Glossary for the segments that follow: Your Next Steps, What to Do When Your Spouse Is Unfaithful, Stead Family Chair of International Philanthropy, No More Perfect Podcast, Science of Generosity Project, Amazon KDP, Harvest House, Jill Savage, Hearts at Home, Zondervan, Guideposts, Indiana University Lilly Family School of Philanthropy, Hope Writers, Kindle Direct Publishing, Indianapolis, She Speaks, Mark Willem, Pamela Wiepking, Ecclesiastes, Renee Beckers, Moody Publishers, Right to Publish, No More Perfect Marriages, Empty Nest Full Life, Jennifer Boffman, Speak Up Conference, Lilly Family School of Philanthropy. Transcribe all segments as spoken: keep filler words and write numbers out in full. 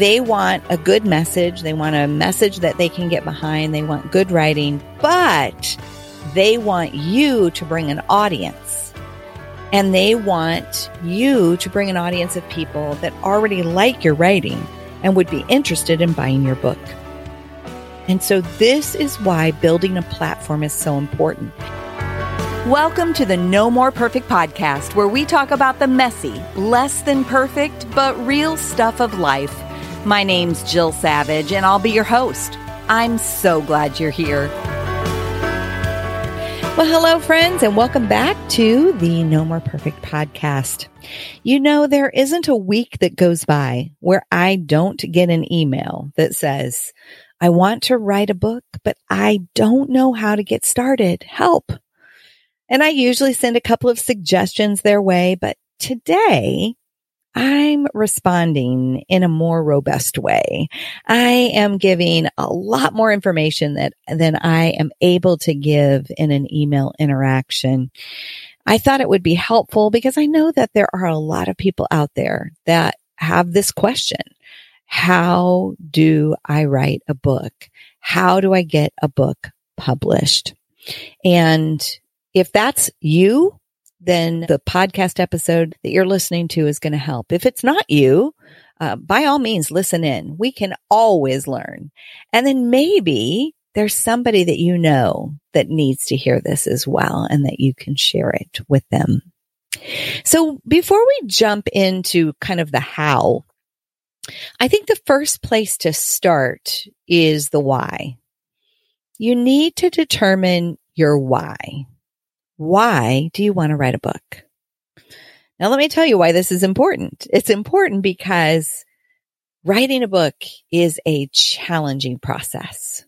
They want a good message. They want a message that they can get behind. They want good writing, but they want you to bring an audience. And they want you to bring an audience of people that already like your writing and would be interested in buying your book. And so this is why building a platform is so important. Welcome to the No More Perfect Podcast, where we talk about the messy, less than perfect, but real stuff of life. My name's Jill Savage, and I'll be your host. I'm so glad you're here. Well, hello, friends, and welcome back to the No More Perfect Podcast. You know, there isn't a week that goes by where I don't get an email that says, I want to write a book, but I don't know how to get started. Help. And I usually send a couple of suggestions their way, but today, I'm responding in a more robust way. I am giving a lot more information that than I am able to give in an email interaction. I thought it would be helpful because I know that there are a lot of people out there that have this question. How do I write a book? How do I get a book published? And if that's you, then the podcast episode that you're listening to is going to help. If it's not you, uh, by all means, listen in. We can always learn. And then maybe there's somebody that you know that needs to hear this as well and that you can share it with them. So before we jump into kind of the how, I think the first place to start is the why. You need to determine your why. Why do you want to write a book? Now, let me tell you why this is important. It's important because writing a book is a challenging process.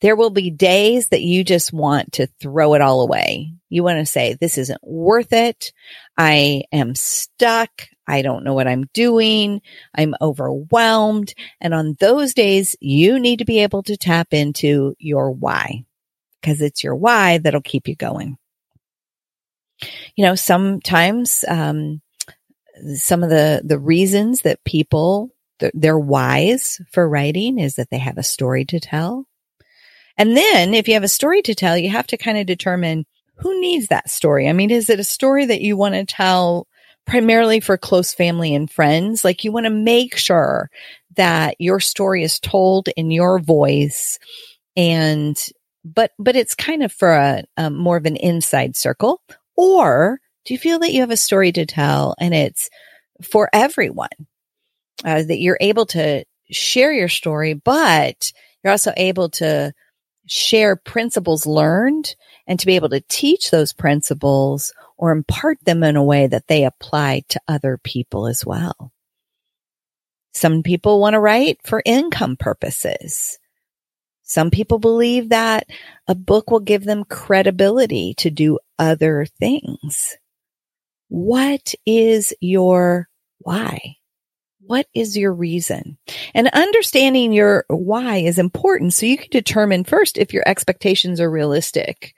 There will be days that you just want to throw it all away. You want to say, this isn't worth it. I am stuck. I don't know what I'm doing. I'm overwhelmed. And on those days, you need to be able to tap into your why, because it's your why that'll keep you going. You know, sometimes um, some of the, the reasons that people, th- their whys for writing is that they have a story to tell. And then if you have a story to tell, you have to kind of determine who needs that story. I mean, is it a story that you want to tell primarily for close family and friends? Like you want to make sure that your story is told in your voice, and but but it's kind of for a, a more of an inside circle. Or do you feel that you have a story to tell and it's for everyone, uh, that you're able to share your story, but you're also able to share principles learned and to be able to teach those principles or impart them in a way that they apply to other people as well? Some people want to write for income purposes. Some people believe that a book will give them credibility to do other things. What is your why? What is your reason? And understanding your why is important so you can determine first if your expectations are realistic.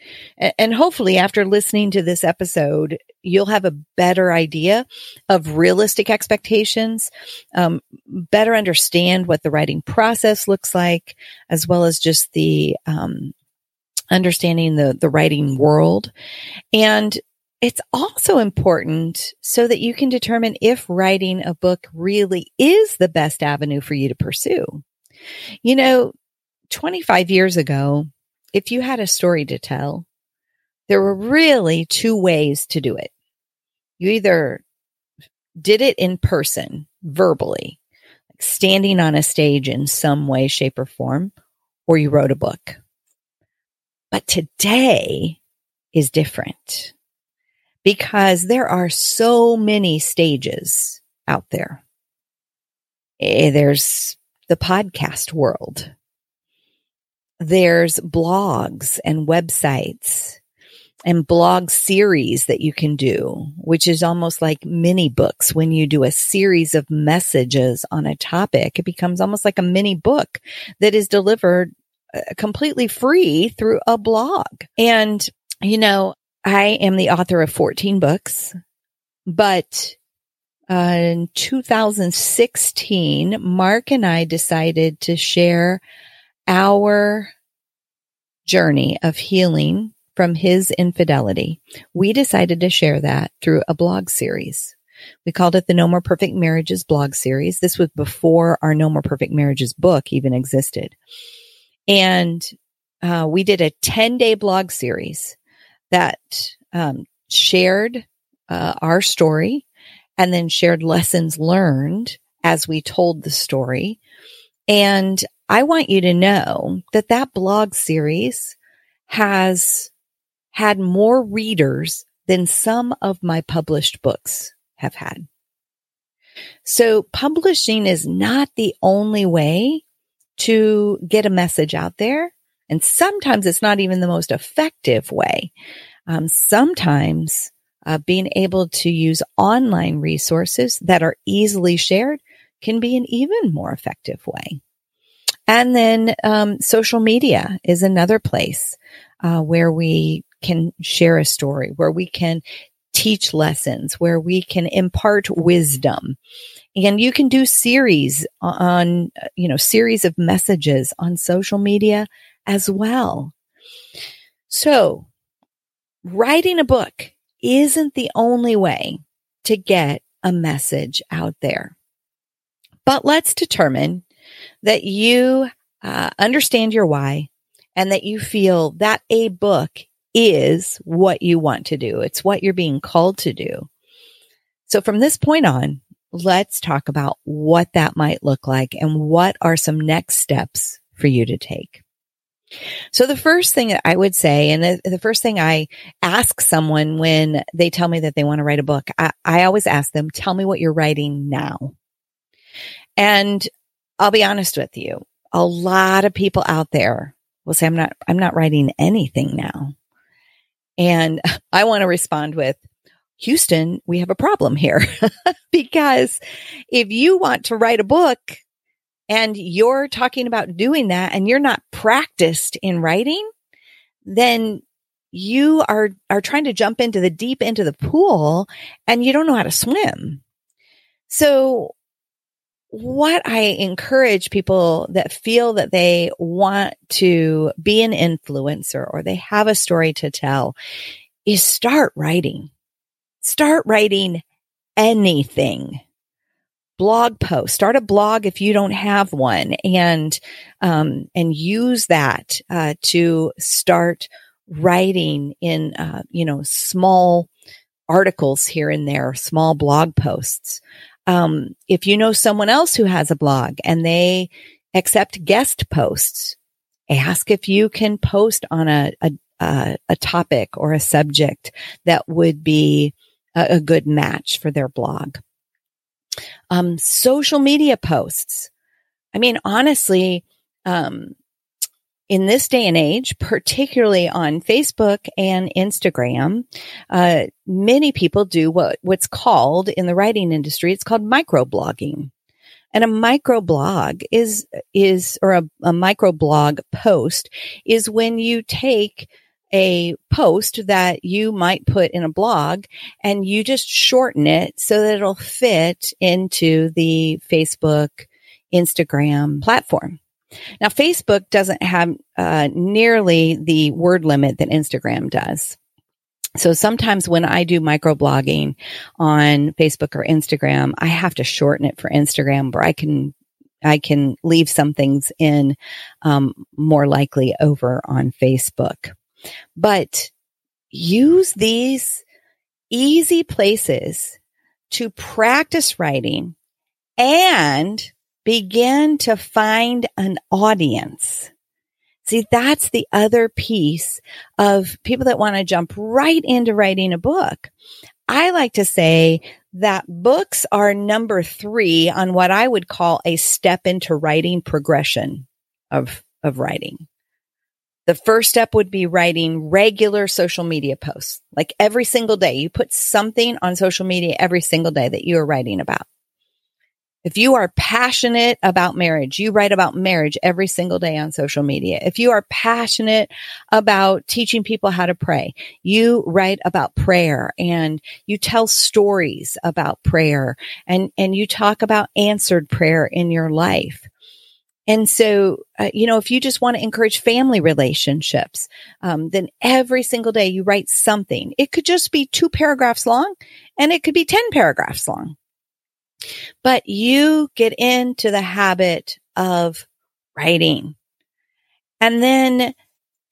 And hopefully after listening to this episode, you'll have a better idea of realistic expectations, um, better understand what the writing process looks like, as well as just the um, understanding the, the writing world. And it's also important so that you can determine if writing a book really is the best avenue for you to pursue. You know, twenty-five years ago, if you had a story to tell, there were really two ways to do it. You either did it in person, verbally, like standing on a stage in some way, shape, or form, or you wrote a book. But today is different because there are so many stages out there. There's the podcast world. There's blogs and websites and blog series that you can do, which is almost like mini books. When you do a series of messages on a topic, it becomes almost like a mini book that is delivered completely free through a blog. And, you know, I am the author of fourteen books, but uh, in two thousand sixteen, Mark and I decided to share our journey of healing from his infidelity. We decided to share that through a blog series. We called it the No More Perfect Marriages blog series. This was before our No More Perfect Marriages book even existed. And uh, we did a ten-day blog series that um, shared uh, our story and then shared lessons learned as we told the story. And I want you to know that that blog series has had more readers than some of my published books have had. So publishing is not the only way to get a message out there. And sometimes it's not even the most effective way. Um, sometimes uh, being able to use online resources that are easily shared can be an even more effective way. And then um, social media is another place uh, where we can share a story, where we can teach lessons, where we can impart wisdom. And you can do series on, you know, series of messages on social media as well. So writing a book isn't the only way to get a message out there. But let's determine that you uh, understand your why and that you feel that a book is what you want to do. It's what you're being called to do. So from this point on, let's talk about what that might look like and what are some next steps for you to take. So the first thing that I would say, and the, the first thing I ask someone when they tell me that they want to write a book, I, I always ask them, tell me what you're writing now. And I'll be honest with you, a lot of people out there will say, I'm not, I'm not writing anything now. And I want to respond with, Houston, we have a problem here. Because if you want to write a book and you're talking about doing that and you're not practiced in writing, then you are, are trying to jump into the deep into the pool and you don't know how to swim. So what I encourage people that feel that they want to be an influencer or they have a story to tell is start writing. Start writing anything. Blog post. Start a blog if you don't have one, and um, and use that uh, to start writing in uh, you know, small articles here and there, small blog posts. Um, if you know someone else who has a blog and they accept guest posts, ask if you can post on a, a, a, a topic or a subject that would be a, a good match for their blog. Um, social media posts. I mean, honestly, um, in this day and age, particularly on Facebook and Instagram, uh, many people do what, what's called in the writing industry, it's called microblogging. And a microblog is, is, or a, a microblog post is when you take a post that you might put in a blog and you just shorten it so that it'll fit into the Facebook, Instagram platform. Now, Facebook doesn't have uh, nearly the word limit that Instagram does. So sometimes when I do microblogging on Facebook or Instagram, I have to shorten it for Instagram where I can I can leave some things in, um, more likely over on Facebook. But use these easy places to practice writing and begin to find an audience. See, that's the other piece of people that want to jump right into writing a book. I like to say that books are number three on what I would call a step into writing progression of, of writing. The first step would be writing regular social media posts, like every single day. You put something on social media every single day that you are writing about. If you are passionate about marriage, you write about marriage every single day on social media. If you are passionate about teaching people how to pray, you write about prayer and you tell stories about prayer and, and you talk about answered prayer in your life. And so, uh, you know, if you just want to encourage family relationships, um, then every single day you write something. It could just be two paragraphs long and it could be ten paragraphs long. But you get into the habit of writing. And then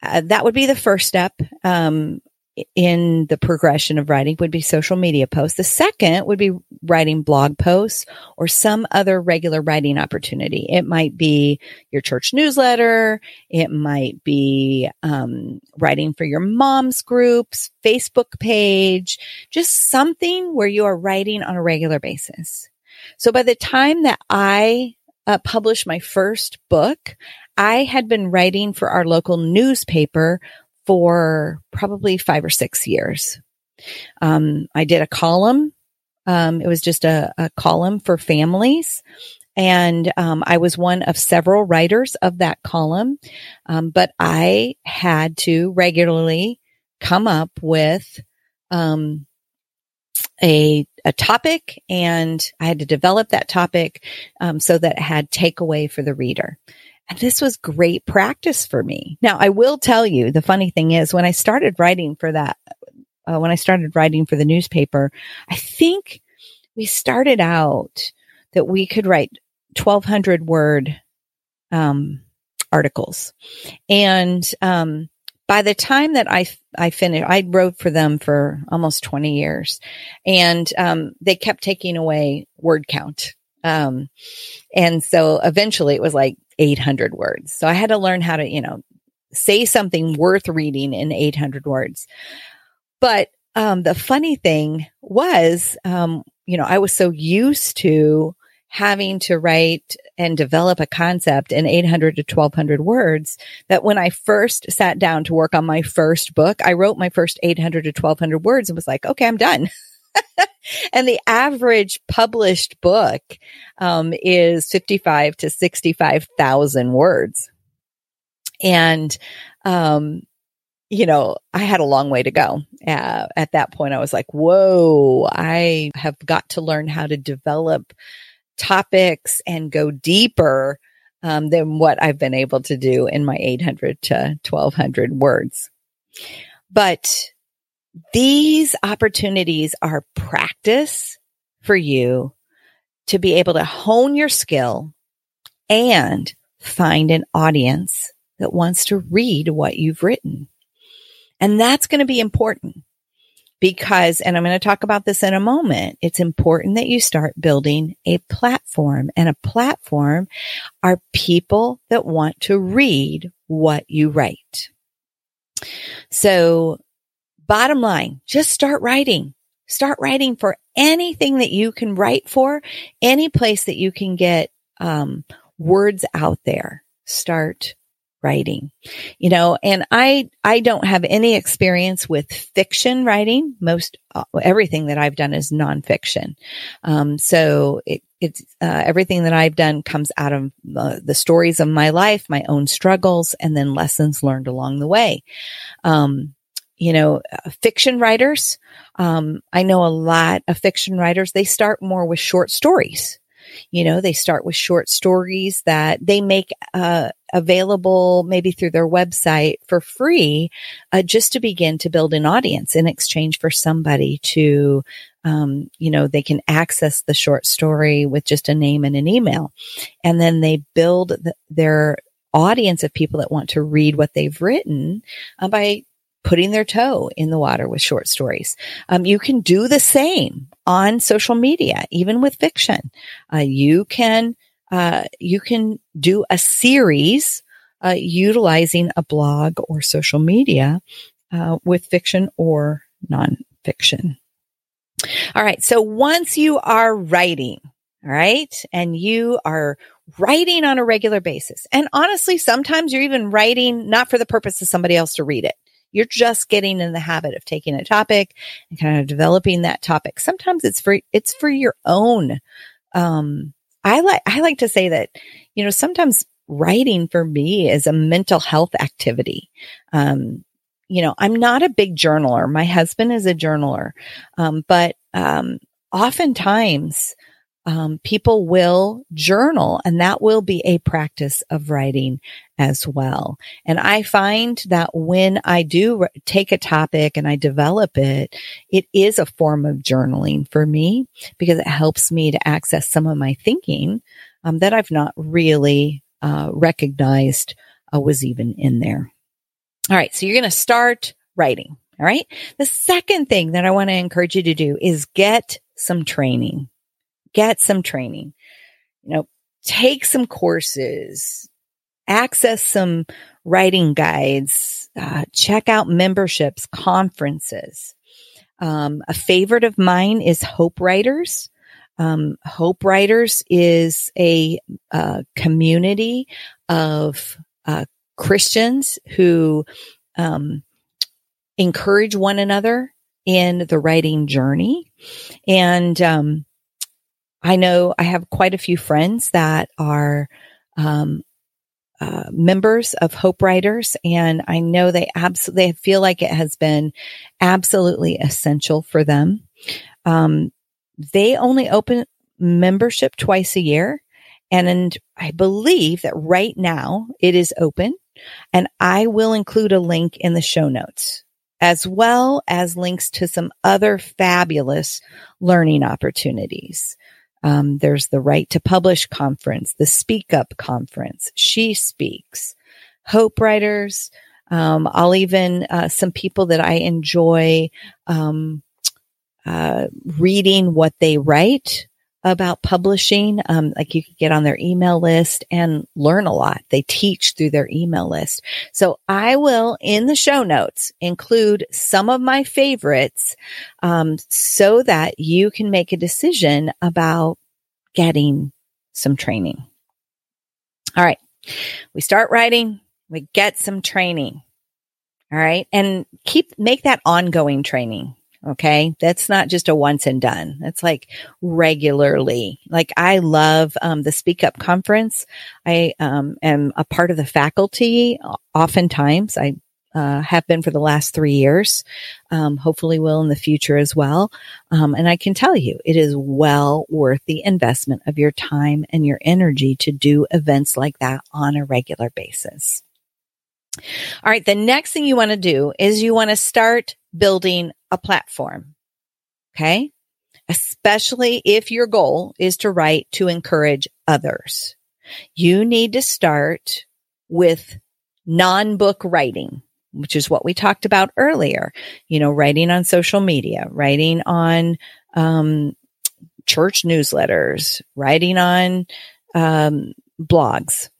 uh, that would be the first step um, in the progression of writing would be social media posts. The second would be writing blog posts or some other regular writing opportunity. It might be your church newsletter. It might be um, writing for your mom's groups, Facebook page, just something where you are writing on a regular basis. So by the time that I uh, published my first book, I had been writing for our local newspaper for probably five or six years. Um, I did a column. Um, it was just a, a column for families. And um, I was one of several writers of that column. Um, but I had to regularly come up with um, a a topic, and I had to develop that topic um, so that it had takeaway for the reader. And this was great practice for me. Now, I will tell you, the funny thing is when I started writing for that, uh, when I started writing for the newspaper, I think we started out that we could write twelve hundred word um, articles. And um, by the time that I I finished, I wrote for them for almost twenty years, and um, they kept taking away word count. Um, and so eventually it was like eight hundred words. So I had to learn how to, you know, say something worth reading in eight hundred words. But, um, the funny thing was, um, you know, I was so used to having to write and develop a concept in eight hundred to twelve hundred words that when I first sat down to work on my first book, I wrote my first eight hundred to twelve hundred words and was like, okay, I'm done. And the average published book um, is fifty-five to sixty-five thousand words. And, um, you know, I had a long way to go. Uh, at that point, I was like, whoa, I have got to learn how to develop topics and go deeper um, than what I've been able to do in my eight hundred to twelve hundred words. But these opportunities are practice for you to be able to hone your skill and find an audience that wants to read what you've written. And that's going to be important because, and I'm going to talk about this in a moment, it's important that you start building a platform. And a platform are people that want to read what you write. So, bottom line, just start writing. Start writing for anything that you can write for, any place that you can get um, words out there. Start writing. You know, and I I don't have any experience with fiction writing. Most uh, everything that I've done is nonfiction. Um, so it, it's uh, everything that I've done comes out of uh, the stories of my life, my own struggles, and then lessons learned along the way. Um, You know, fiction writers, um, I know a lot of fiction writers, they start more with short stories. You know, they start with short stories that they make uh, available maybe through their website for free, uh, just to begin to build an audience in exchange for somebody to, um, you know, they can access the short story with just a name and an email. And then they build the, their audience of people that want to read what they've written uh, by putting their toe in the water with short stories. Um, you can do the same on social media, even with fiction. Uh, you can uh, you can do a series uh, utilizing a blog or social media uh, with fiction or nonfiction. All right. So once you are writing, all right, and you are writing on a regular basis, and honestly, sometimes you're even writing not for the purpose of somebody else to read it. You're just getting in the habit of taking a topic and kind of developing that topic. Sometimes it's for, it's for your own. Um, I like, I like to say that, you know, sometimes writing for me is a mental health activity. Um, you know, I'm not a big journaler. My husband is a journaler. Um, but, um, oftentimes, um, people will journal, and that will be a practice of writing as well. And I find that when I do take a topic and I develop it, it is a form of journaling for me, because it helps me to access some of my thinking um, that I've not really uh, recognized uh, was even in there. All right. So you're going to start writing. All right. The second thing that I want to encourage you to do is get some training. Get some training, you know, take some courses, access some writing guides, uh, check out memberships, conferences. Um, a favorite of mine is Hope Writers. Um, Hope Writers is a, a community of uh, Christians who um, encourage one another in the writing journey. And, um, I know I have quite a few friends that are um, uh, members of Hope Writers, and I know they absolutely they feel like it has been absolutely essential for them. Um, they only open membership twice a year, and, and I believe that right now it is open, and I will include a link in the show notes, as well as links to some other fabulous learning opportunities. Um, there's the Right to Publish Conference, the Speak Up Conference, She Speaks, Hope Writers. Um, I'll even, uh, some people that I enjoy um, uh, reading what they write about publishing. Um, like you can get on their email list and learn a lot. They teach through their email list. So I will, in the show notes, include some of my favorites, um, so that you can make a decision about getting some training. All right. We start writing. We get some training. All right. And keep, make that ongoing training. Okay. That's not just a once and done. That's like regularly. Like I love, um, the Speak Up Conference. I, um, am a part of the faculty. Oftentimes I, uh, have been for the last three years. Um, hopefully will in the future as well. Um, and I can tell you it is well worth the investment of your time and your energy to do events like that on a regular basis. All right. The next thing you want to do is you want to start building a platform. Okay. Especially if your goal is to write to encourage others. You need to start with non-book writing, which is what we talked about earlier. You know, writing on social media, writing on, um, church newsletters, writing on, um, blogs.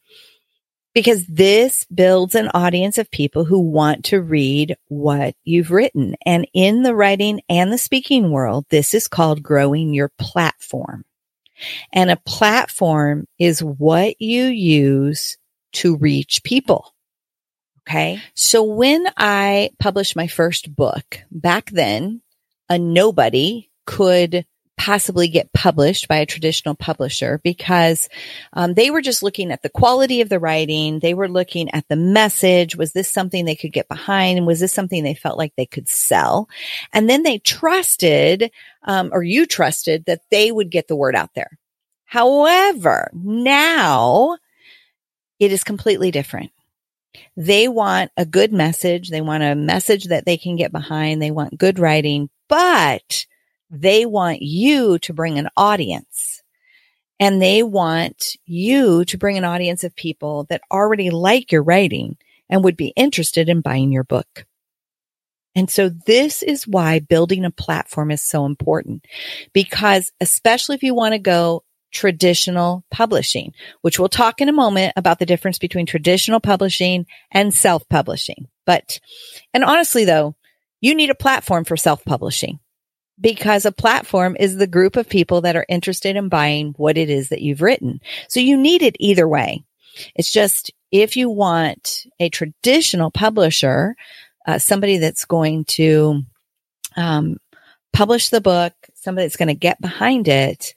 Because this builds an audience of people who want to read what you've written. And in the writing and the speaking world, this is called growing your platform. And a platform is what you use to reach people. Okay. So when I published my first book, back then, a nobody could possibly get published by a traditional publisher, because um, they were just looking at the quality of the writing. They were looking at the message. Was this something they could get behind? Was this something they felt like they could sell? And then they trusted, um, or you trusted, that they would get the word out there. However, now it is completely different. They want a good message. They want a message that they can get behind. They want good writing, but they want you to bring an audience. And they want you to bring an audience of people that already like your writing and would be interested in buying your book. And so this is why building a platform is so important, because especially if you want to go traditional publishing, which we'll talk in a moment about the difference between traditional publishing and self-publishing. But, and honestly though, you need a platform for self-publishing, because a platform is the group of people that are interested in buying what it is that you've written. So you need it either way. It's just, if you want a traditional publisher, uh, somebody that's going to um, publish the book, somebody that's going to get behind it,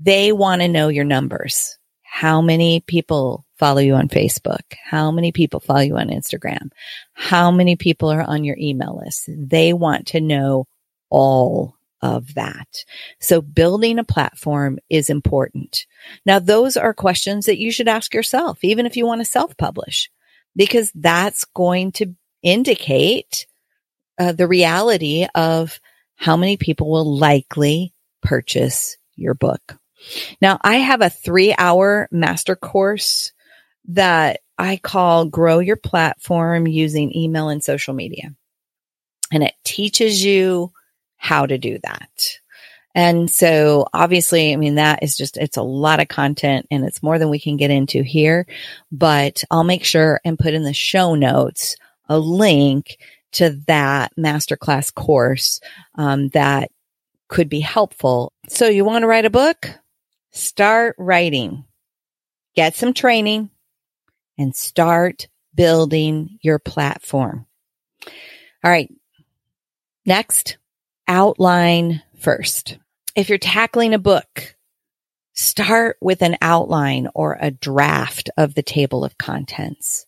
they want to know your numbers. How many people follow you on Facebook? How many people follow you on Instagram? How many people are on your email list? They want to know all of that. So building a platform is important. Now, those are questions that you should ask yourself, even if you want to self-publish, because that's going to indicate uh, the reality of how many people will likely purchase your book. Now, I have a three-hour master course that I call Grow Your Platform Using Email and Social Media. And it teaches you how to do that. And so obviously, I mean, that is just, it's a lot of content and it's more than we can get into here, but I'll make sure and put in the show notes a link to that masterclass course um, that could be helpful. So you want to write a book? Start writing, get some training, and start building your platform. All right. Next. Outline first. If you're tackling a book, start with an outline or a draft of the table of contents.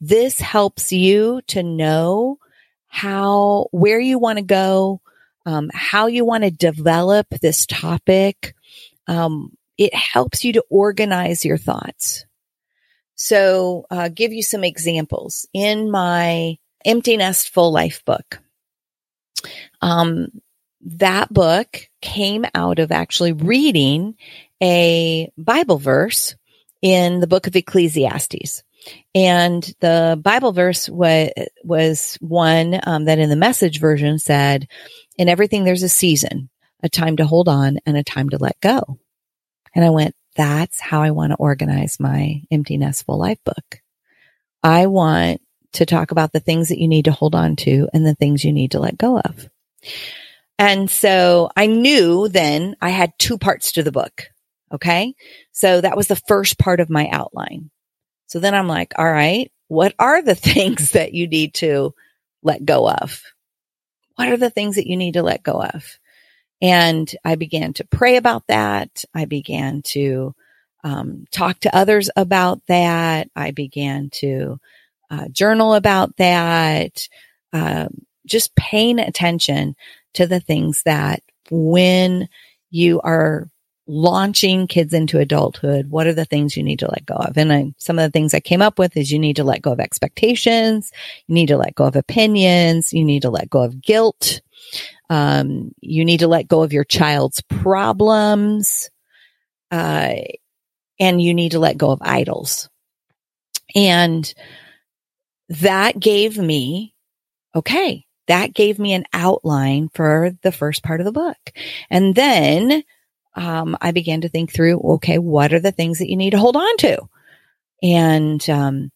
This helps you to know how, where you want to go, um, how you want to develop this topic. Um, it helps you to organize your thoughts. So, uh, give you some examples. In my Empty Nest Full Life book, um, that book came out of actually reading a Bible verse in the book of Ecclesiastes. And the Bible verse was, was one um, that in the Message version said, "In everything, there's a season, a time to hold on and a time to let go." And I went, that's how I want to organize my Empty Nest Full Life book. I want to talk about the things that you need to hold on to and the things you need to let go of. And so I knew then I had two parts to the book. Okay. So that was the first part of my outline. So then I'm like, all right, what are the things that you need to let go of? What are the things that you need to let go of? And I began to pray about that. I began to um, talk to others about that. I began to uh, journal about that. Uh, just paying attention to the things that when you are launching kids into adulthood, what are the things you need to let go of? And I, some of the things I came up with is you need to let go of expectations. You need to let go of opinions. You need to let go of guilt. Um, you need to let go of your child's problems. Uh, and you need to let go of idols. And that gave me, okay, that gave me an outline for the first part of the book. And then um, I began to think through, okay, what are the things that you need to hold on to? And, um,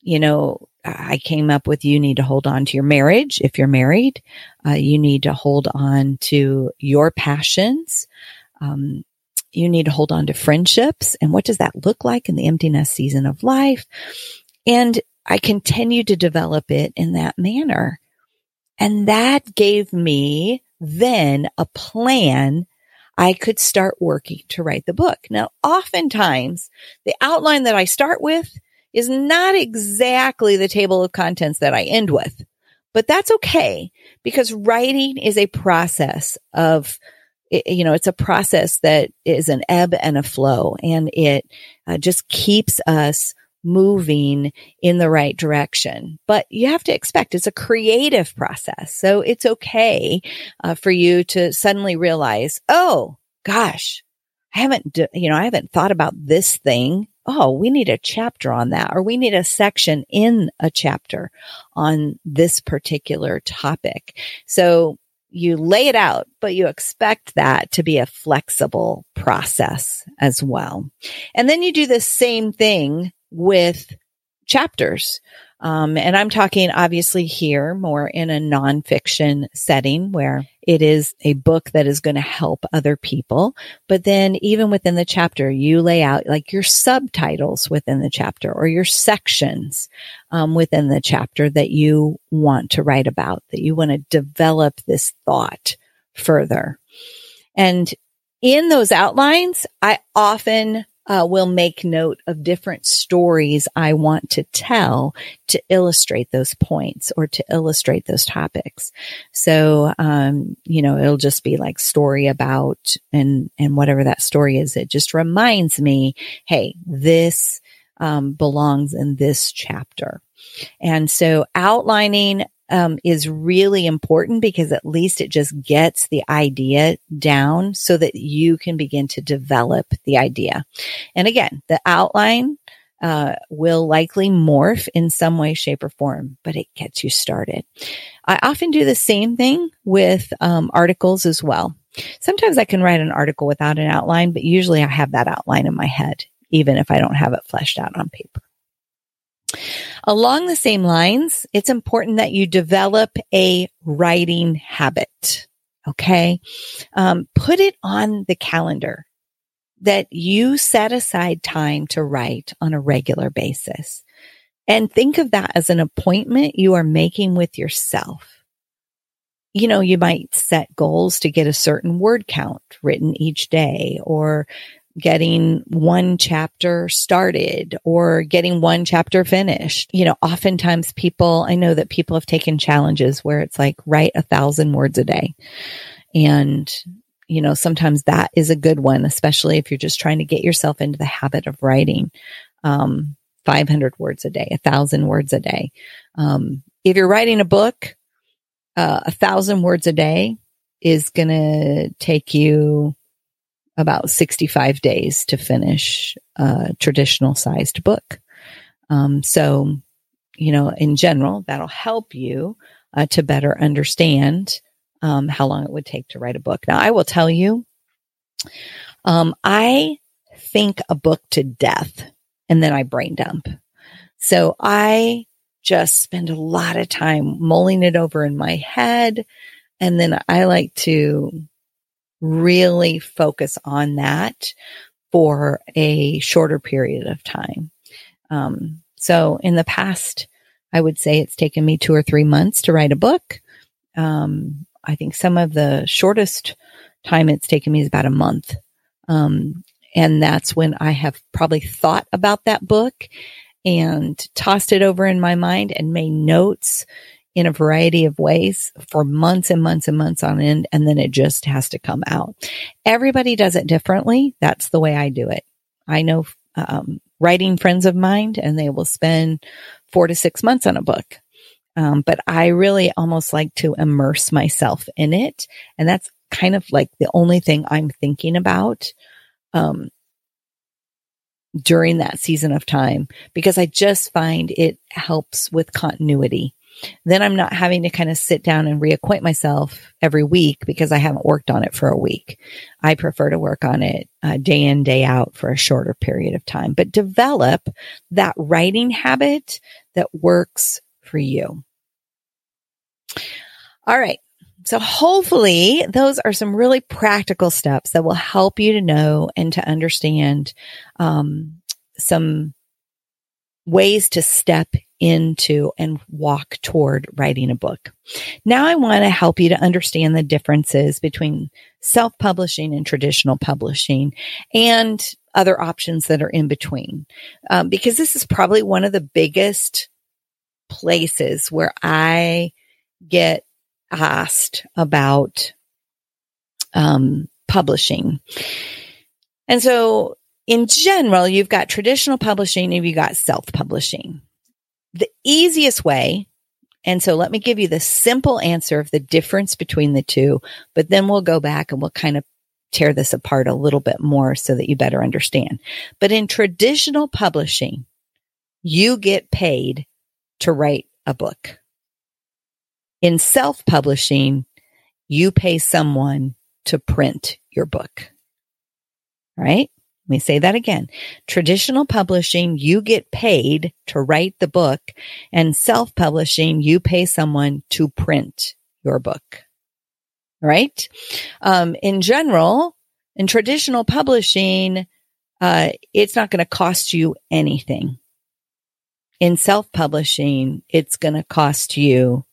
you know, I came up with you need to hold on to your marriage if you're married. Uh, you need to hold on to your passions. Um, you need to hold on to friendships. And what does that look like in the emptiness season of life? And I continued to develop it in that manner. And that gave me then a plan I could start working to write the book. Now, oftentimes, the outline that I start with is not exactly the table of contents that I end with. But that's okay, because writing is a process of, you know, it's a process that is an ebb and a flow, and it uh, just keeps us moving in the right direction. But you have to expect it's a creative process. So it's okay uh, for you to suddenly realize, oh, gosh, I haven't, you know, I haven't thought about this thing. Oh, we need a chapter on that, or we need a section in a chapter on this particular topic. So you lay it out, but you expect that to be a flexible process as well. And then you do the same thing with chapters. Um, and I'm talking obviously here more in a nonfiction setting where it is a book that is going to help other people. But then even within the chapter, you lay out like your subtitles within the chapter or your sections um, within the chapter that you want to write about, that you want to develop this thought further. And in those outlines, I often Uh, will make note of different stories I want to tell to illustrate those points or to illustrate those topics. So, um, you know, it'll just be like story about and, and whatever that story is. It just reminds me, hey, this, um, belongs in this chapter. And so outlining Um, is really important because at least it just gets the idea down so that you can begin to develop the idea. And again, the outline uh, will likely morph in some way, shape, or form, but it gets you started. I often do the same thing with um, articles as well. Sometimes I can write an article without an outline, but usually I have that outline in my head, even if I don't have it fleshed out on paper. Along the same lines, it's important that you develop a writing habit, okay? Um, put it on the calendar that you set aside time to write on a regular basis. And think of that as an appointment you are making with yourself. You know, you might set goals to get a certain word count written each day, or getting one chapter started or getting one chapter finished. You know, oftentimes people, I know that people have taken challenges where it's like, write a thousand words a day. And, you know, sometimes that is a good one, especially if you're just trying to get yourself into the habit of writing um, five hundred words a day, a thousand words a day. Um, if you're writing a book, uh, a thousand words a day is going to take you about sixty-five days to finish a traditional sized book. Um, so, you know, in general, that'll help you uh, to better understand um, how long it would take to write a book. Now, I will tell you, um, I think a book to death and then I brain dump. So I just spend a lot of time mulling it over in my head. And then I like to really focus on that for a shorter period of time. Um, so in the past, I would say it's taken me two or three months to write a book. Um, I think some of the shortest time it's taken me is about a month. Um, and that's when I have probably thought about that book and tossed it over in my mind and made notes in a variety of ways for months and months and months on end, and then it just has to come out. Everybody does it differently. That's the way I do it. I know um, writing friends of mine, and they will spend four to six months on a book. Um, but I really almost like to immerse myself in it, and that's kind of like the only thing I'm thinking about um, during that season of time, because I just find it helps with continuity. Then I'm not having to kind of sit down and reacquaint myself every week because I haven't worked on it for a week. I prefer to work on it uh, day in, day out for a shorter period of time, but develop that writing habit that works for you. All right. So hopefully those are some really practical steps that will help you to know and to understand um, some ways to step into and walk toward writing a book. Now I want to help you to understand the differences between self-publishing and traditional publishing and other options that are in between. Um, because this is probably one of the biggest places where I get asked about um, publishing. And so in general, you've got traditional publishing and you've got self-publishing. The easiest way, and so let me give you the simple answer of the difference between the two, but then we'll go back and we'll kind of tear this apart a little bit more so that you better understand. But in traditional publishing, you get paid to write a book. In self-publishing, you pay someone to print your book. All right? Let me say that again. Traditional publishing, you get paid to write the book, and self-publishing, you pay someone to print your book. All right? Um, in general, in traditional publishing, uh, it's not going to cost you anything. In self-publishing, it's going to cost you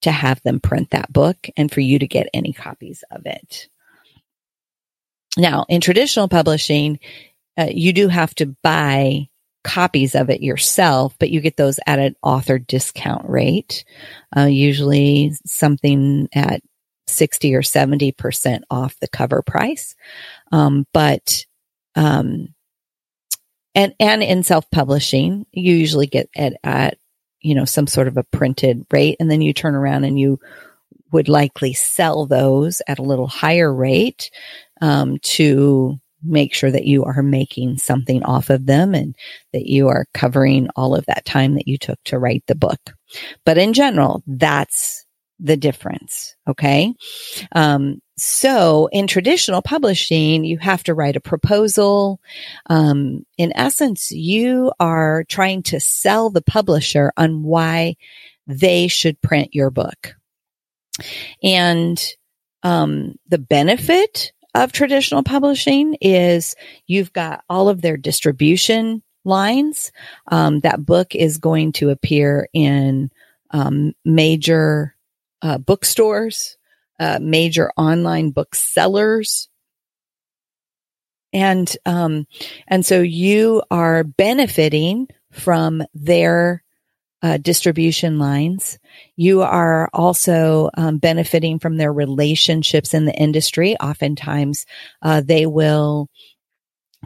to have them print that book and for you to get any copies of it. Now, in traditional publishing, uh, you do have to buy copies of it yourself, but you get those at an author discount rate, uh, usually something at sixty or seventy percent off the cover price. Um, but, um, and, and in self-publishing, you usually get at, at, you know, some sort of a printed rate, and then you turn around and you would likely sell those at a little higher rate um, to make sure that you are making something off of them and that you are covering all of that time that you took to write the book. But in general, that's the difference. Okay. Um, so in traditional publishing, you have to write a proposal. Um, in essence, you are trying to sell the publisher on why they should print your book. And um, the benefit of traditional publishing is you've got all of their distribution lines. Um, that book is going to appear in um, major uh, bookstores, uh, major online booksellers. And, um, and so you are benefiting from their Uh, distribution lines. You are also um, benefiting from their relationships in the industry. Oftentimes, uh, they will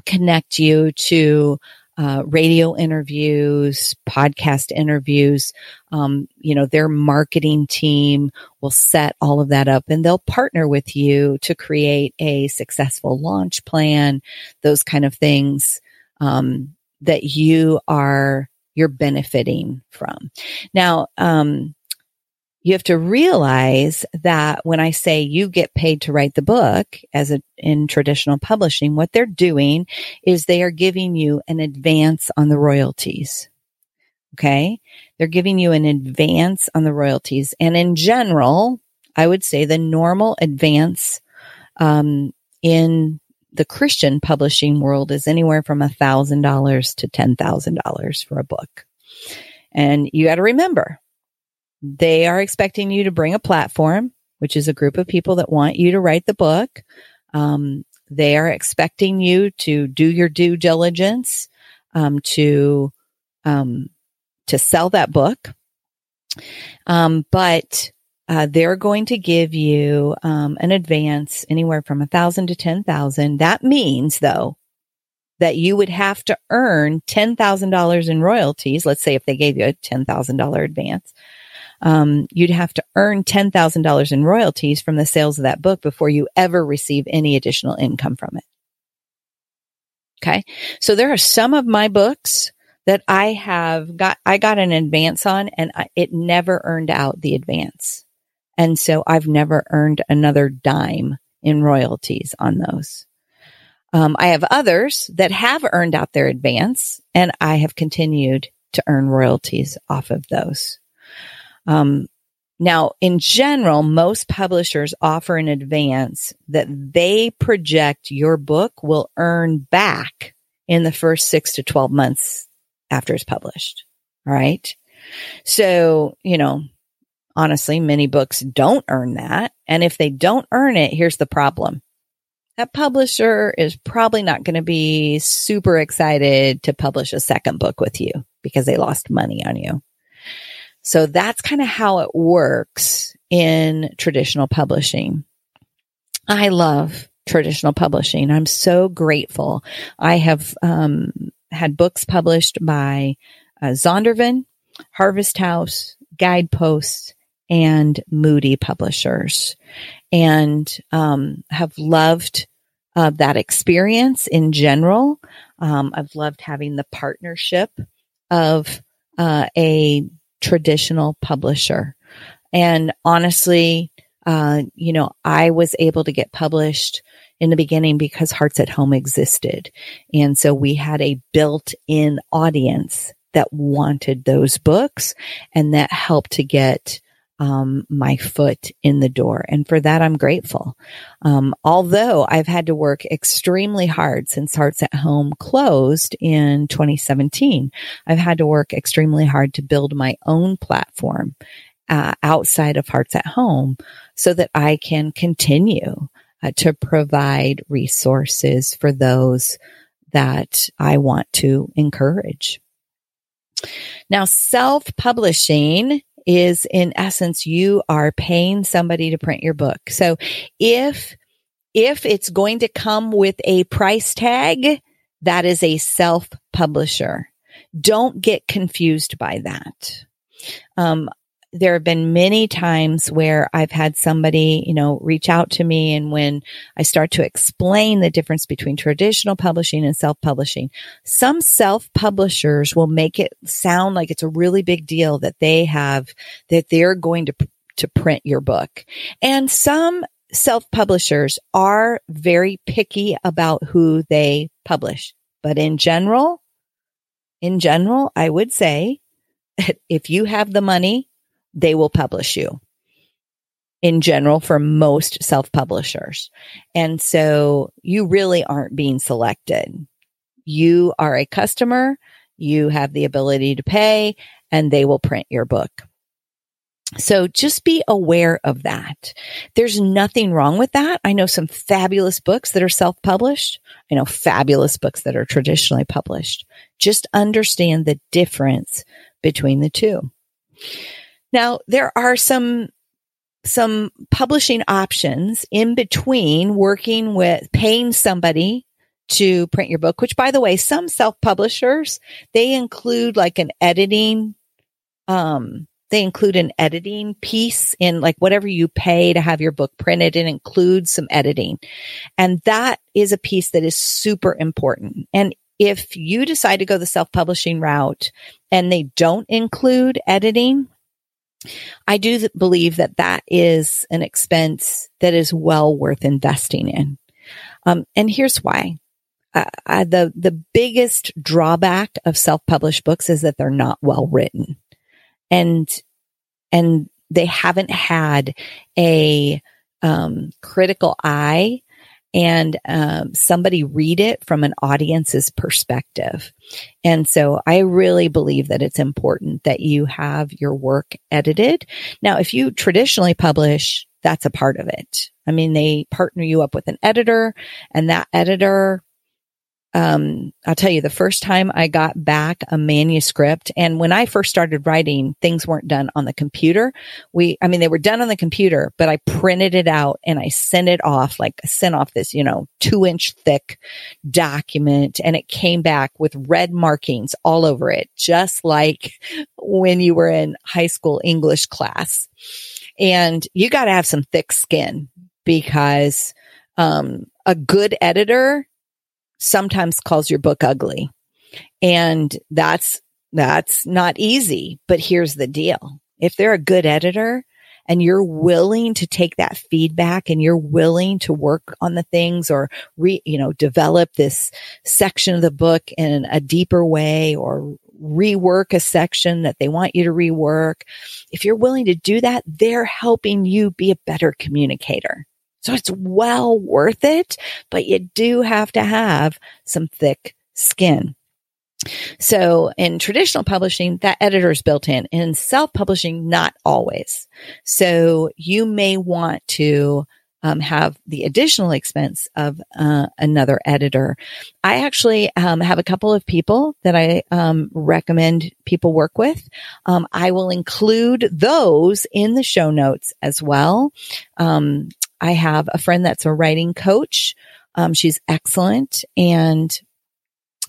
connect you to uh, radio interviews, podcast interviews. Um, you know, their marketing team will set all of that up, and they'll partner with you to create a successful launch plan. Those kind of things um, that you are. You're benefiting from. Now, um, you have to realize that when I say you get paid to write the book, as a, in traditional publishing, what they're doing is they are giving you an advance on the royalties. Okay? They're giving you an advance on the royalties. And in general, I would say the normal advance um, in the Christian publishing world is anywhere from one thousand dollars to ten thousand dollars for a book. And you got to remember, they are expecting you to bring a platform, which is a group of people that want you to write the book. Um, they are expecting you to do your due diligence, um, to, um, to sell that book. Um, but Uh, they're going to give you um, an advance anywhere from one thousand dollars to ten thousand dollars. That means, though, that you would have to earn ten thousand dollars in royalties. Let's say if they gave you a ten thousand dollars advance, um, you'd have to earn ten thousand dollars in royalties from the sales of that book before you ever receive any additional income from it. Okay. So there are some of my books that I have got, I got an advance on, and I, it never earned out the advance. And so I've never earned another dime in royalties on those. Um, I have others that have earned out their advance, and I have continued to earn royalties off of those. Um, now, in general, most publishers offer an advance that they project your book will earn back in the first six to twelve months after it's published. All right. So, you know, honestly, many books don't earn that. And if they don't earn it, here's the problem. That publisher is probably not going to be super excited to publish a second book with you because they lost money on you. So that's kind of how it works in traditional publishing. I love traditional publishing. I'm so grateful. I have um, had books published by uh, Zondervan, Harvest House, Guideposts, and Moody Publishers, and um, have loved uh, that experience in general. Um, I've loved having the partnership of uh, a traditional publisher. And honestly, uh, you know, I was able to get published in the beginning because Hearts at Home existed. And so we had a built-in audience that wanted those books, and that helped to get um, my foot in the door. And for that, I'm grateful. Um, although I've had to work extremely hard since Hearts at Home closed in twenty seventeen, I've had to work extremely hard to build my own platform Uh, outside of Hearts at Home, so that I can continue uh, to provide resources for those that I want to encourage. Now, self-publishing is, in essence, you are paying somebody to print your book. So if, if it's going to come with a price tag, that is a self-publisher. Don't get confused by that. Um, There have been many times where I've had somebody, you know, reach out to me. And when I start to explain the difference between traditional publishing and self-publishing, some self-publishers will make it sound like it's a really big deal that they have, that they're going to, to print your book. And some self-publishers are very picky about who they publish. But in general, in general, I would say that if you have the money, they will publish you in general for most self-publishers. And so you really aren't being selected. You are a customer. You have the ability to pay, and they will print your book. So just be aware of that. There's nothing wrong with that. I know some fabulous books that are self-published. I know fabulous books that are traditionally published. Just understand the difference between the two. Now, there are some some publishing options in between working with paying somebody to print your book, which, by the way, some self-publishers, they include like an editing, um, they include an editing piece in like whatever you pay to have your book printed. It includes some editing. And that is a piece that is super important. And if you decide to go the self-publishing route and they don't include editing, I do th- believe that that is an expense that is well worth investing in. Um, and here's why. Uh, I, the, the biggest drawback of self-published books is that they're not well written, and, and they haven't had a, um, critical eye and, um, somebody read it from an audience's perspective. And so I really believe that it's important that you have your work edited. Now, if you traditionally publish, that's a part of it. I mean, they partner you up with an editor, and that editor, um, I'll tell you, the first time I got back a manuscript, and when I first started writing, things weren't done on the computer. We, I mean, they were done on the computer, but I printed it out and I sent it off, like I sent off this, you know, two inch thick document, and it came back with red markings all over it, just like when you were in high school English class. And you got to have some thick skin, because, um, a good editor sometimes calls your book ugly. And that's, that's not easy. But here's the deal. If they're a good editor and you're willing to take that feedback, and you're willing to work on the things, or re, you know, develop this section of the book in a deeper way, or rework a section that they want you to rework, if you're willing to do that, they're helping you be a better communicator. So it's well worth it, but you do have to have some thick skin. So in traditional publishing, that editor is built in. In self-publishing, not always. So you may want to um, have the additional expense of uh, another editor. I actually um, have a couple of people that I um, recommend people work with. Um, I will include those in the show notes as well. Um, I have a friend that's a writing coach. Um, she's excellent. And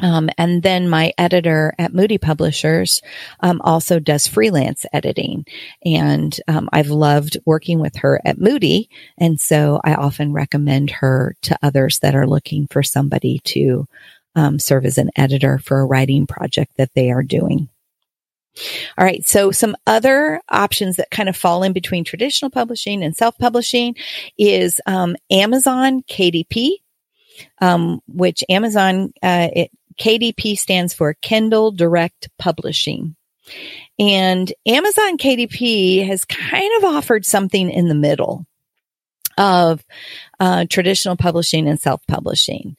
Um, and then my editor at Moody Publishers, um, also does freelance editing. And, um, I've loved working with her at Moody. And so I often recommend her to others that are looking for somebody to, um, serve as an editor for a writing project that they are doing. All right. So some other options that kind of fall in between traditional publishing and self-publishing is, um, Amazon K D P, um, which Amazon, uh, it, K D P stands for Kindle Direct Publishing. And Amazon K D P has kind of offered something in the middle of uh, traditional publishing and self-publishing.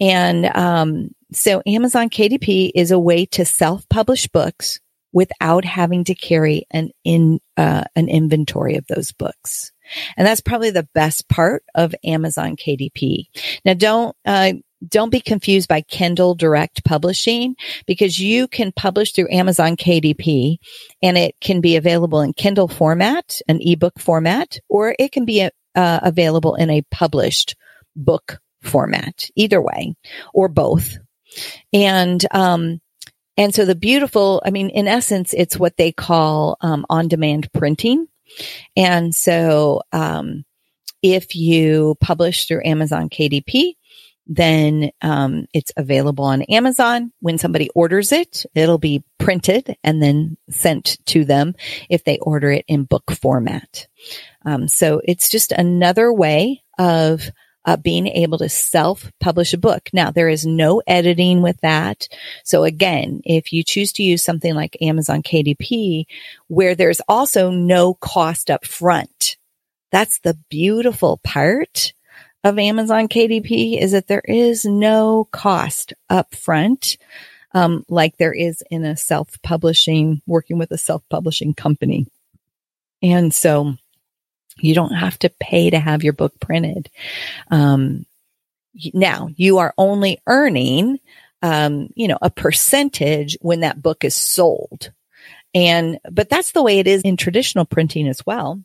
And um, so Amazon K D P is a way to self-publish books without having to carry an in uh, an inventory of those books. And that's probably the best part of Amazon K D P. Now, don't... Uh, Don't be confused by Kindle Direct Publishing, because you can publish through Amazon K D P and it can be available in Kindle format, an ebook format, or it can be uh, available in a published book format, either way, or both. And, um, and so the beautiful, I mean, in essence, it's what they call, um, on-demand printing. And so, um, if you publish through Amazon K D P, then um, it's available on Amazon. When somebody orders it, it'll be printed and then sent to them if they order it in book format. Um, so it's just another way of uh, being able to self-publish a book. Now, there is no editing with that. So again, if you choose to use something like Amazon K D P, where there's also no cost up front, that's the beautiful part of Amazon K D P, is that there is no cost up front, um, like there is in a self-publishing, working with a self-publishing company. And so you don't have to pay to have your book printed. Um, now you are only earning, um, you know, a percentage when that book is sold. And, but that's the way it is in traditional printing as well,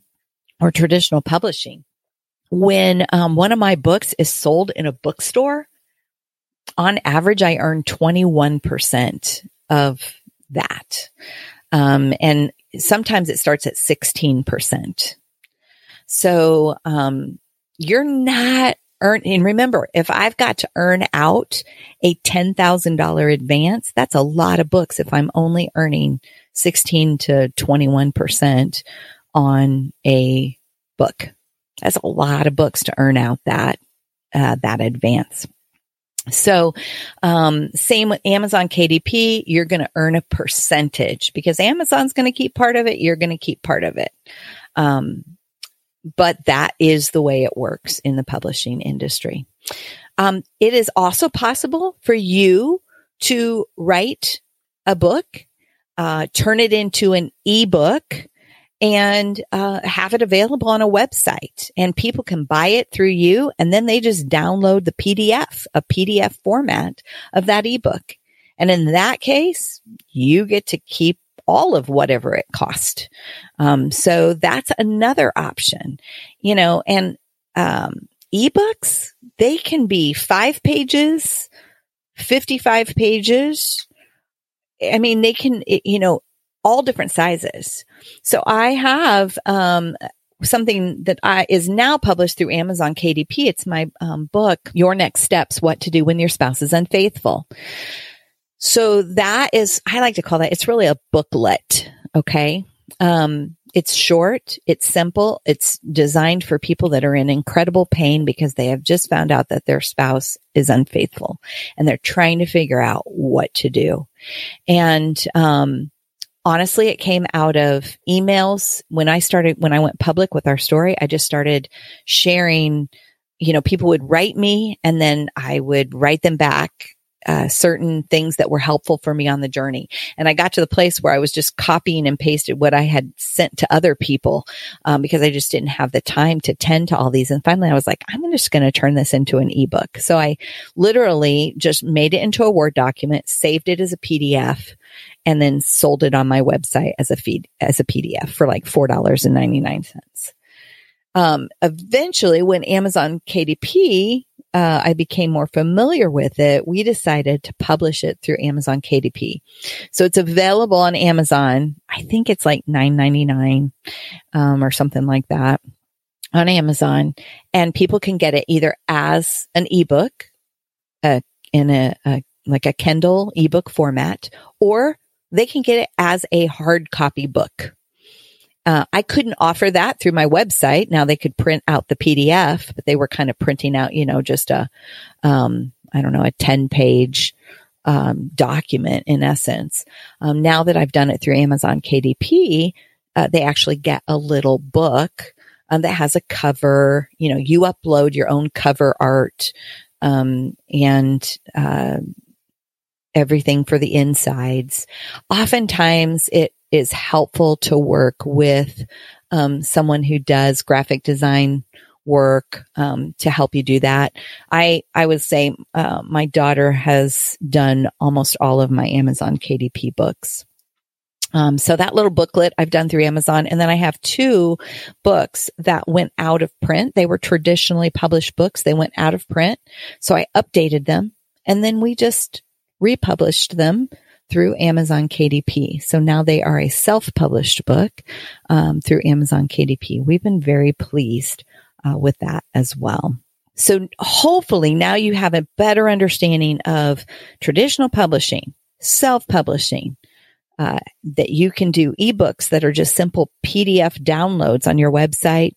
or traditional publishing. When um, one of my books is sold in a bookstore, on average, I earn twenty-one percent of that. Um, and sometimes it starts at sixteen percent. So um, you're not earning, and remember, if I've got to earn out a ten thousand dollars advance, that's a lot of books if I'm only earning sixteen to twenty-one percent on a book. That's a lot of books to earn out that, uh, that advance. So, um, same with Amazon K D P, you're going to earn a percentage because Amazon's going to keep part of it. You're going to keep part of it. Um, but that is the way it works in the publishing industry. Um, it is also possible for you to write a book, uh, turn it into an ebook, and uh have it available on a website, and people can buy it through you, and then they just download the P D F, a P D F format of that ebook. And in that case, you get to keep all of whatever it cost. Um, so that's another option, you know, and um ebooks, they can be five pages, fifty-five pages. I mean, they can, you know, all different sizes. So I have um, something that I is now published through Amazon K D P. It's my um, book, Your Next Steps, What to Do When Your Spouse Is Unfaithful. So that is, I like to call that, it's really a booklet. Okay. Um, it's short. It's simple. It's designed for people that are in incredible pain because they have just found out that their spouse is unfaithful and they're trying to figure out what to do. And, um, honestly, it came out of emails. When I started, when I went public with our story, I just started sharing, you know, people would write me and then I would write them back uh, certain things that were helpful for me on the journey. And I got to the place where I was just copying and pasted what I had sent to other people um, because I just didn't have the time to tend to all these. And finally, I was like, I'm just going to turn this into an ebook. So I literally just made it into a Word document, saved it as a P D F, and then sold it on my website as a feed, as a P D F for like four dollars and ninety-nine cents. Um, eventually, when Amazon K D P, uh, I became more familiar with it, we decided to publish it through Amazon K D P. So it's available on Amazon. I think it's like nine ninety-nine um, or something like that on Amazon. And people can get it either as an ebook uh, in a, a like a Kindle ebook format, or they can get it as a hard copy book. Uh, I couldn't offer that through my website. Now they could print out the P D F, but they were kind of printing out, you know, just a, um, I don't know, a ten page um, document in essence. Um, now that I've done it through Amazon K D P, uh, they actually get a little book um, that has a cover. You know, you upload your own cover art um, and uh, everything for the insides. Oftentimes it is helpful to work with um, someone who does graphic design work um, to help you do that. I I would say uh, my daughter has done almost all of my Amazon K D P books. Um, so that little booklet I've done through Amazon. And then I have two books that went out of print. They were traditionally published books. They went out of print. So I updated them and then we just republished them through Amazon K D P. So now they are a self-published book um, through Amazon K D P. We've been very pleased uh, with that as well. So hopefully now you have a better understanding of traditional publishing, self-publishing, uh, that you can do ebooks that are just simple P D F downloads on your website.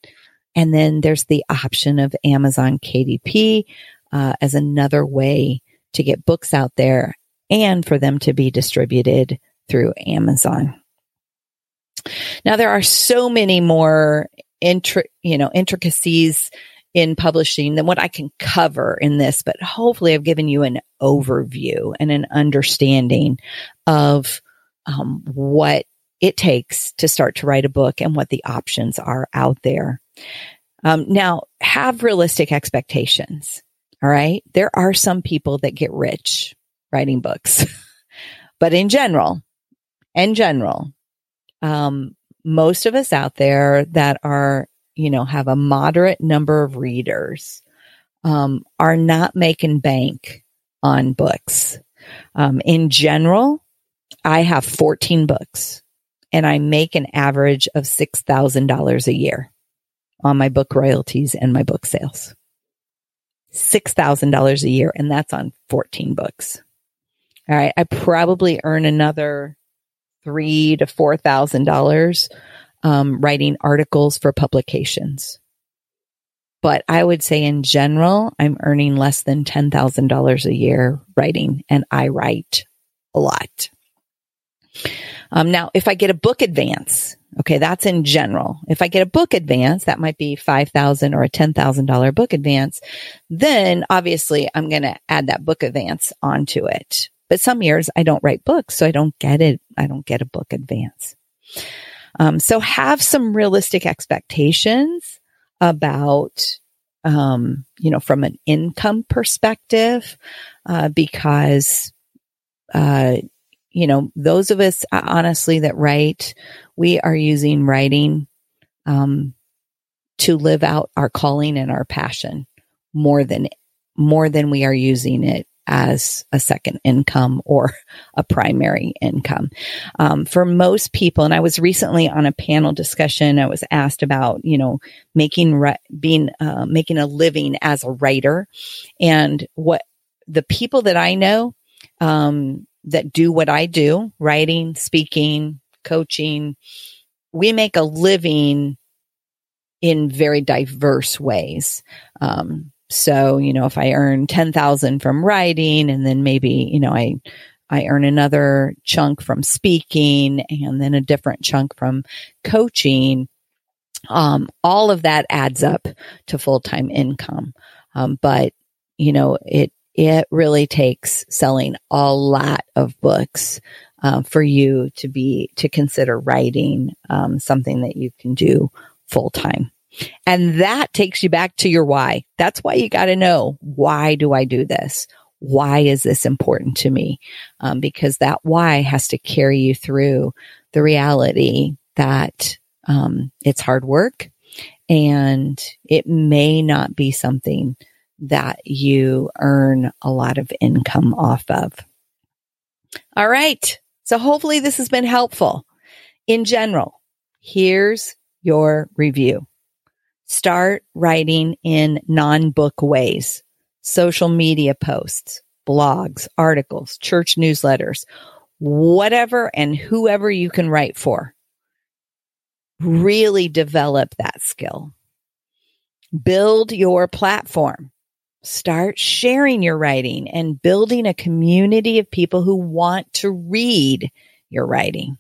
And then there's the option of Amazon K D P uh, as another way to get books out there and for them to be distributed through Amazon. Now, there are so many more intri- you know, intricacies in publishing than what I can cover in this, but hopefully I've given you an overview and an understanding of um, what it takes to start to write a book and what the options are out there. Um, now, have realistic expectations, all right? There are some people that get rich writing books. But in general, in general, um, most of us out there that are, you know, have a moderate number of readers, um, are not making bank on books. Um, in general, I have fourteen books and I make an average of six thousand dollars a year on my book royalties and my book sales. six thousand dollars a year. And that's on fourteen books. All right. I probably earn another three to four thousand dollars um, writing articles for publications. But I would say in general, I'm earning less than ten thousand dollars a year writing, and I write a lot. Um, now, if I get a book advance, okay, that's in general. If I get a book advance, that might be five thousand or a ten thousand dollar book advance. Then obviously, I'm going to add that book advance onto it. But some years I don't write books, so I don't get it. I don't get a book advance. Um, so have some realistic expectations about, um, you know, from an income perspective, uh, because, uh, you know, those of us honestly that write, we are using writing um, to live out our calling and our passion more than more than we are using it as a second income or a primary income. Um, for most people, and I was recently on a panel discussion, I was asked about, you know, making, being, uh, making a living as a writer. And what the people that I know um, that do what I do, writing, speaking, coaching, we make a living in very diverse ways. Um, So, you know, if I earn ten thousand from writing and then maybe, you know, I, I earn another chunk from speaking and then a different chunk from coaching, um, all of that adds up to full-time income. Um, but, you know, it, it really takes selling a lot of books, uh, for you to be, to consider writing, um, something that you can do full-time. And that takes you back to your why. That's why you got to know, why do I do this? Why is this important to me? Um, because that why has to carry you through the reality that um, it's hard work And it may not be something that you earn a lot of income off of. All right. So hopefully this has been helpful. In general, here's your review. Start writing in non-book ways, social media posts, blogs, articles, church newsletters, whatever and whoever you can write for. Really develop that skill. Build your platform. Start sharing your writing and building a community of people who want to read your writing.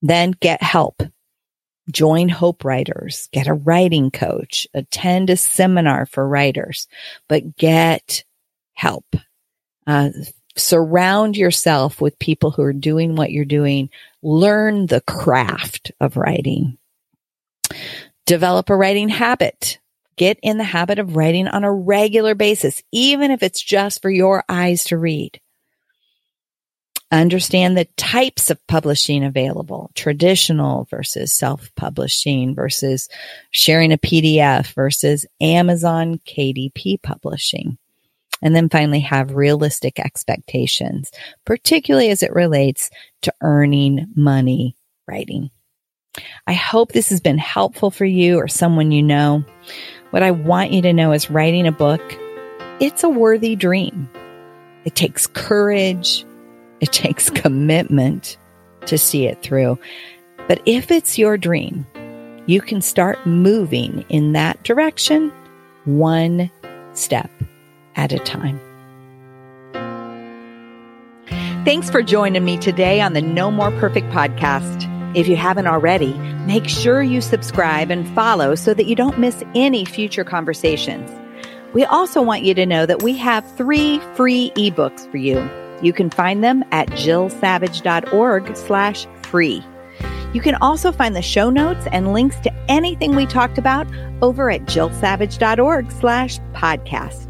Then get help. Join Hope Writers. Get a writing coach. Attend a seminar for writers. But get help. Uh, surround yourself with people who are doing what you're doing. Learn the craft of writing. Develop a writing habit. Get in the habit of writing on a regular basis, even if it's just for your eyes to read. Understand the types of publishing available, traditional versus self-publishing versus sharing a P D F versus Amazon K D P publishing. And then finally, have realistic expectations, particularly as it relates to earning money writing. I hope this has been helpful for you or someone you know. What I want you to know is writing a book, it's a worthy dream. It takes courage. It takes commitment to see it through. But if it's your dream, you can start moving in that direction one step at a time. Thanks for joining me today on the No More Perfect podcast. If you haven't already, make sure you subscribe and follow so that you don't miss any future conversations. We also want you to know that we have three free ebooks for you. You can find them at jillsavage.org slash free. You can also find the show notes and links to anything we talked about over at jillsavage.org slash podcast.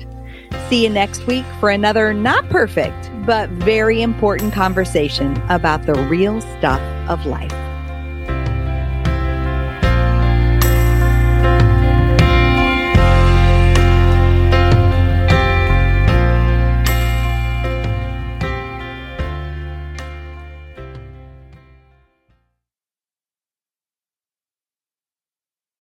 See you next week for another not perfect, but very important conversation about the real stuff of life.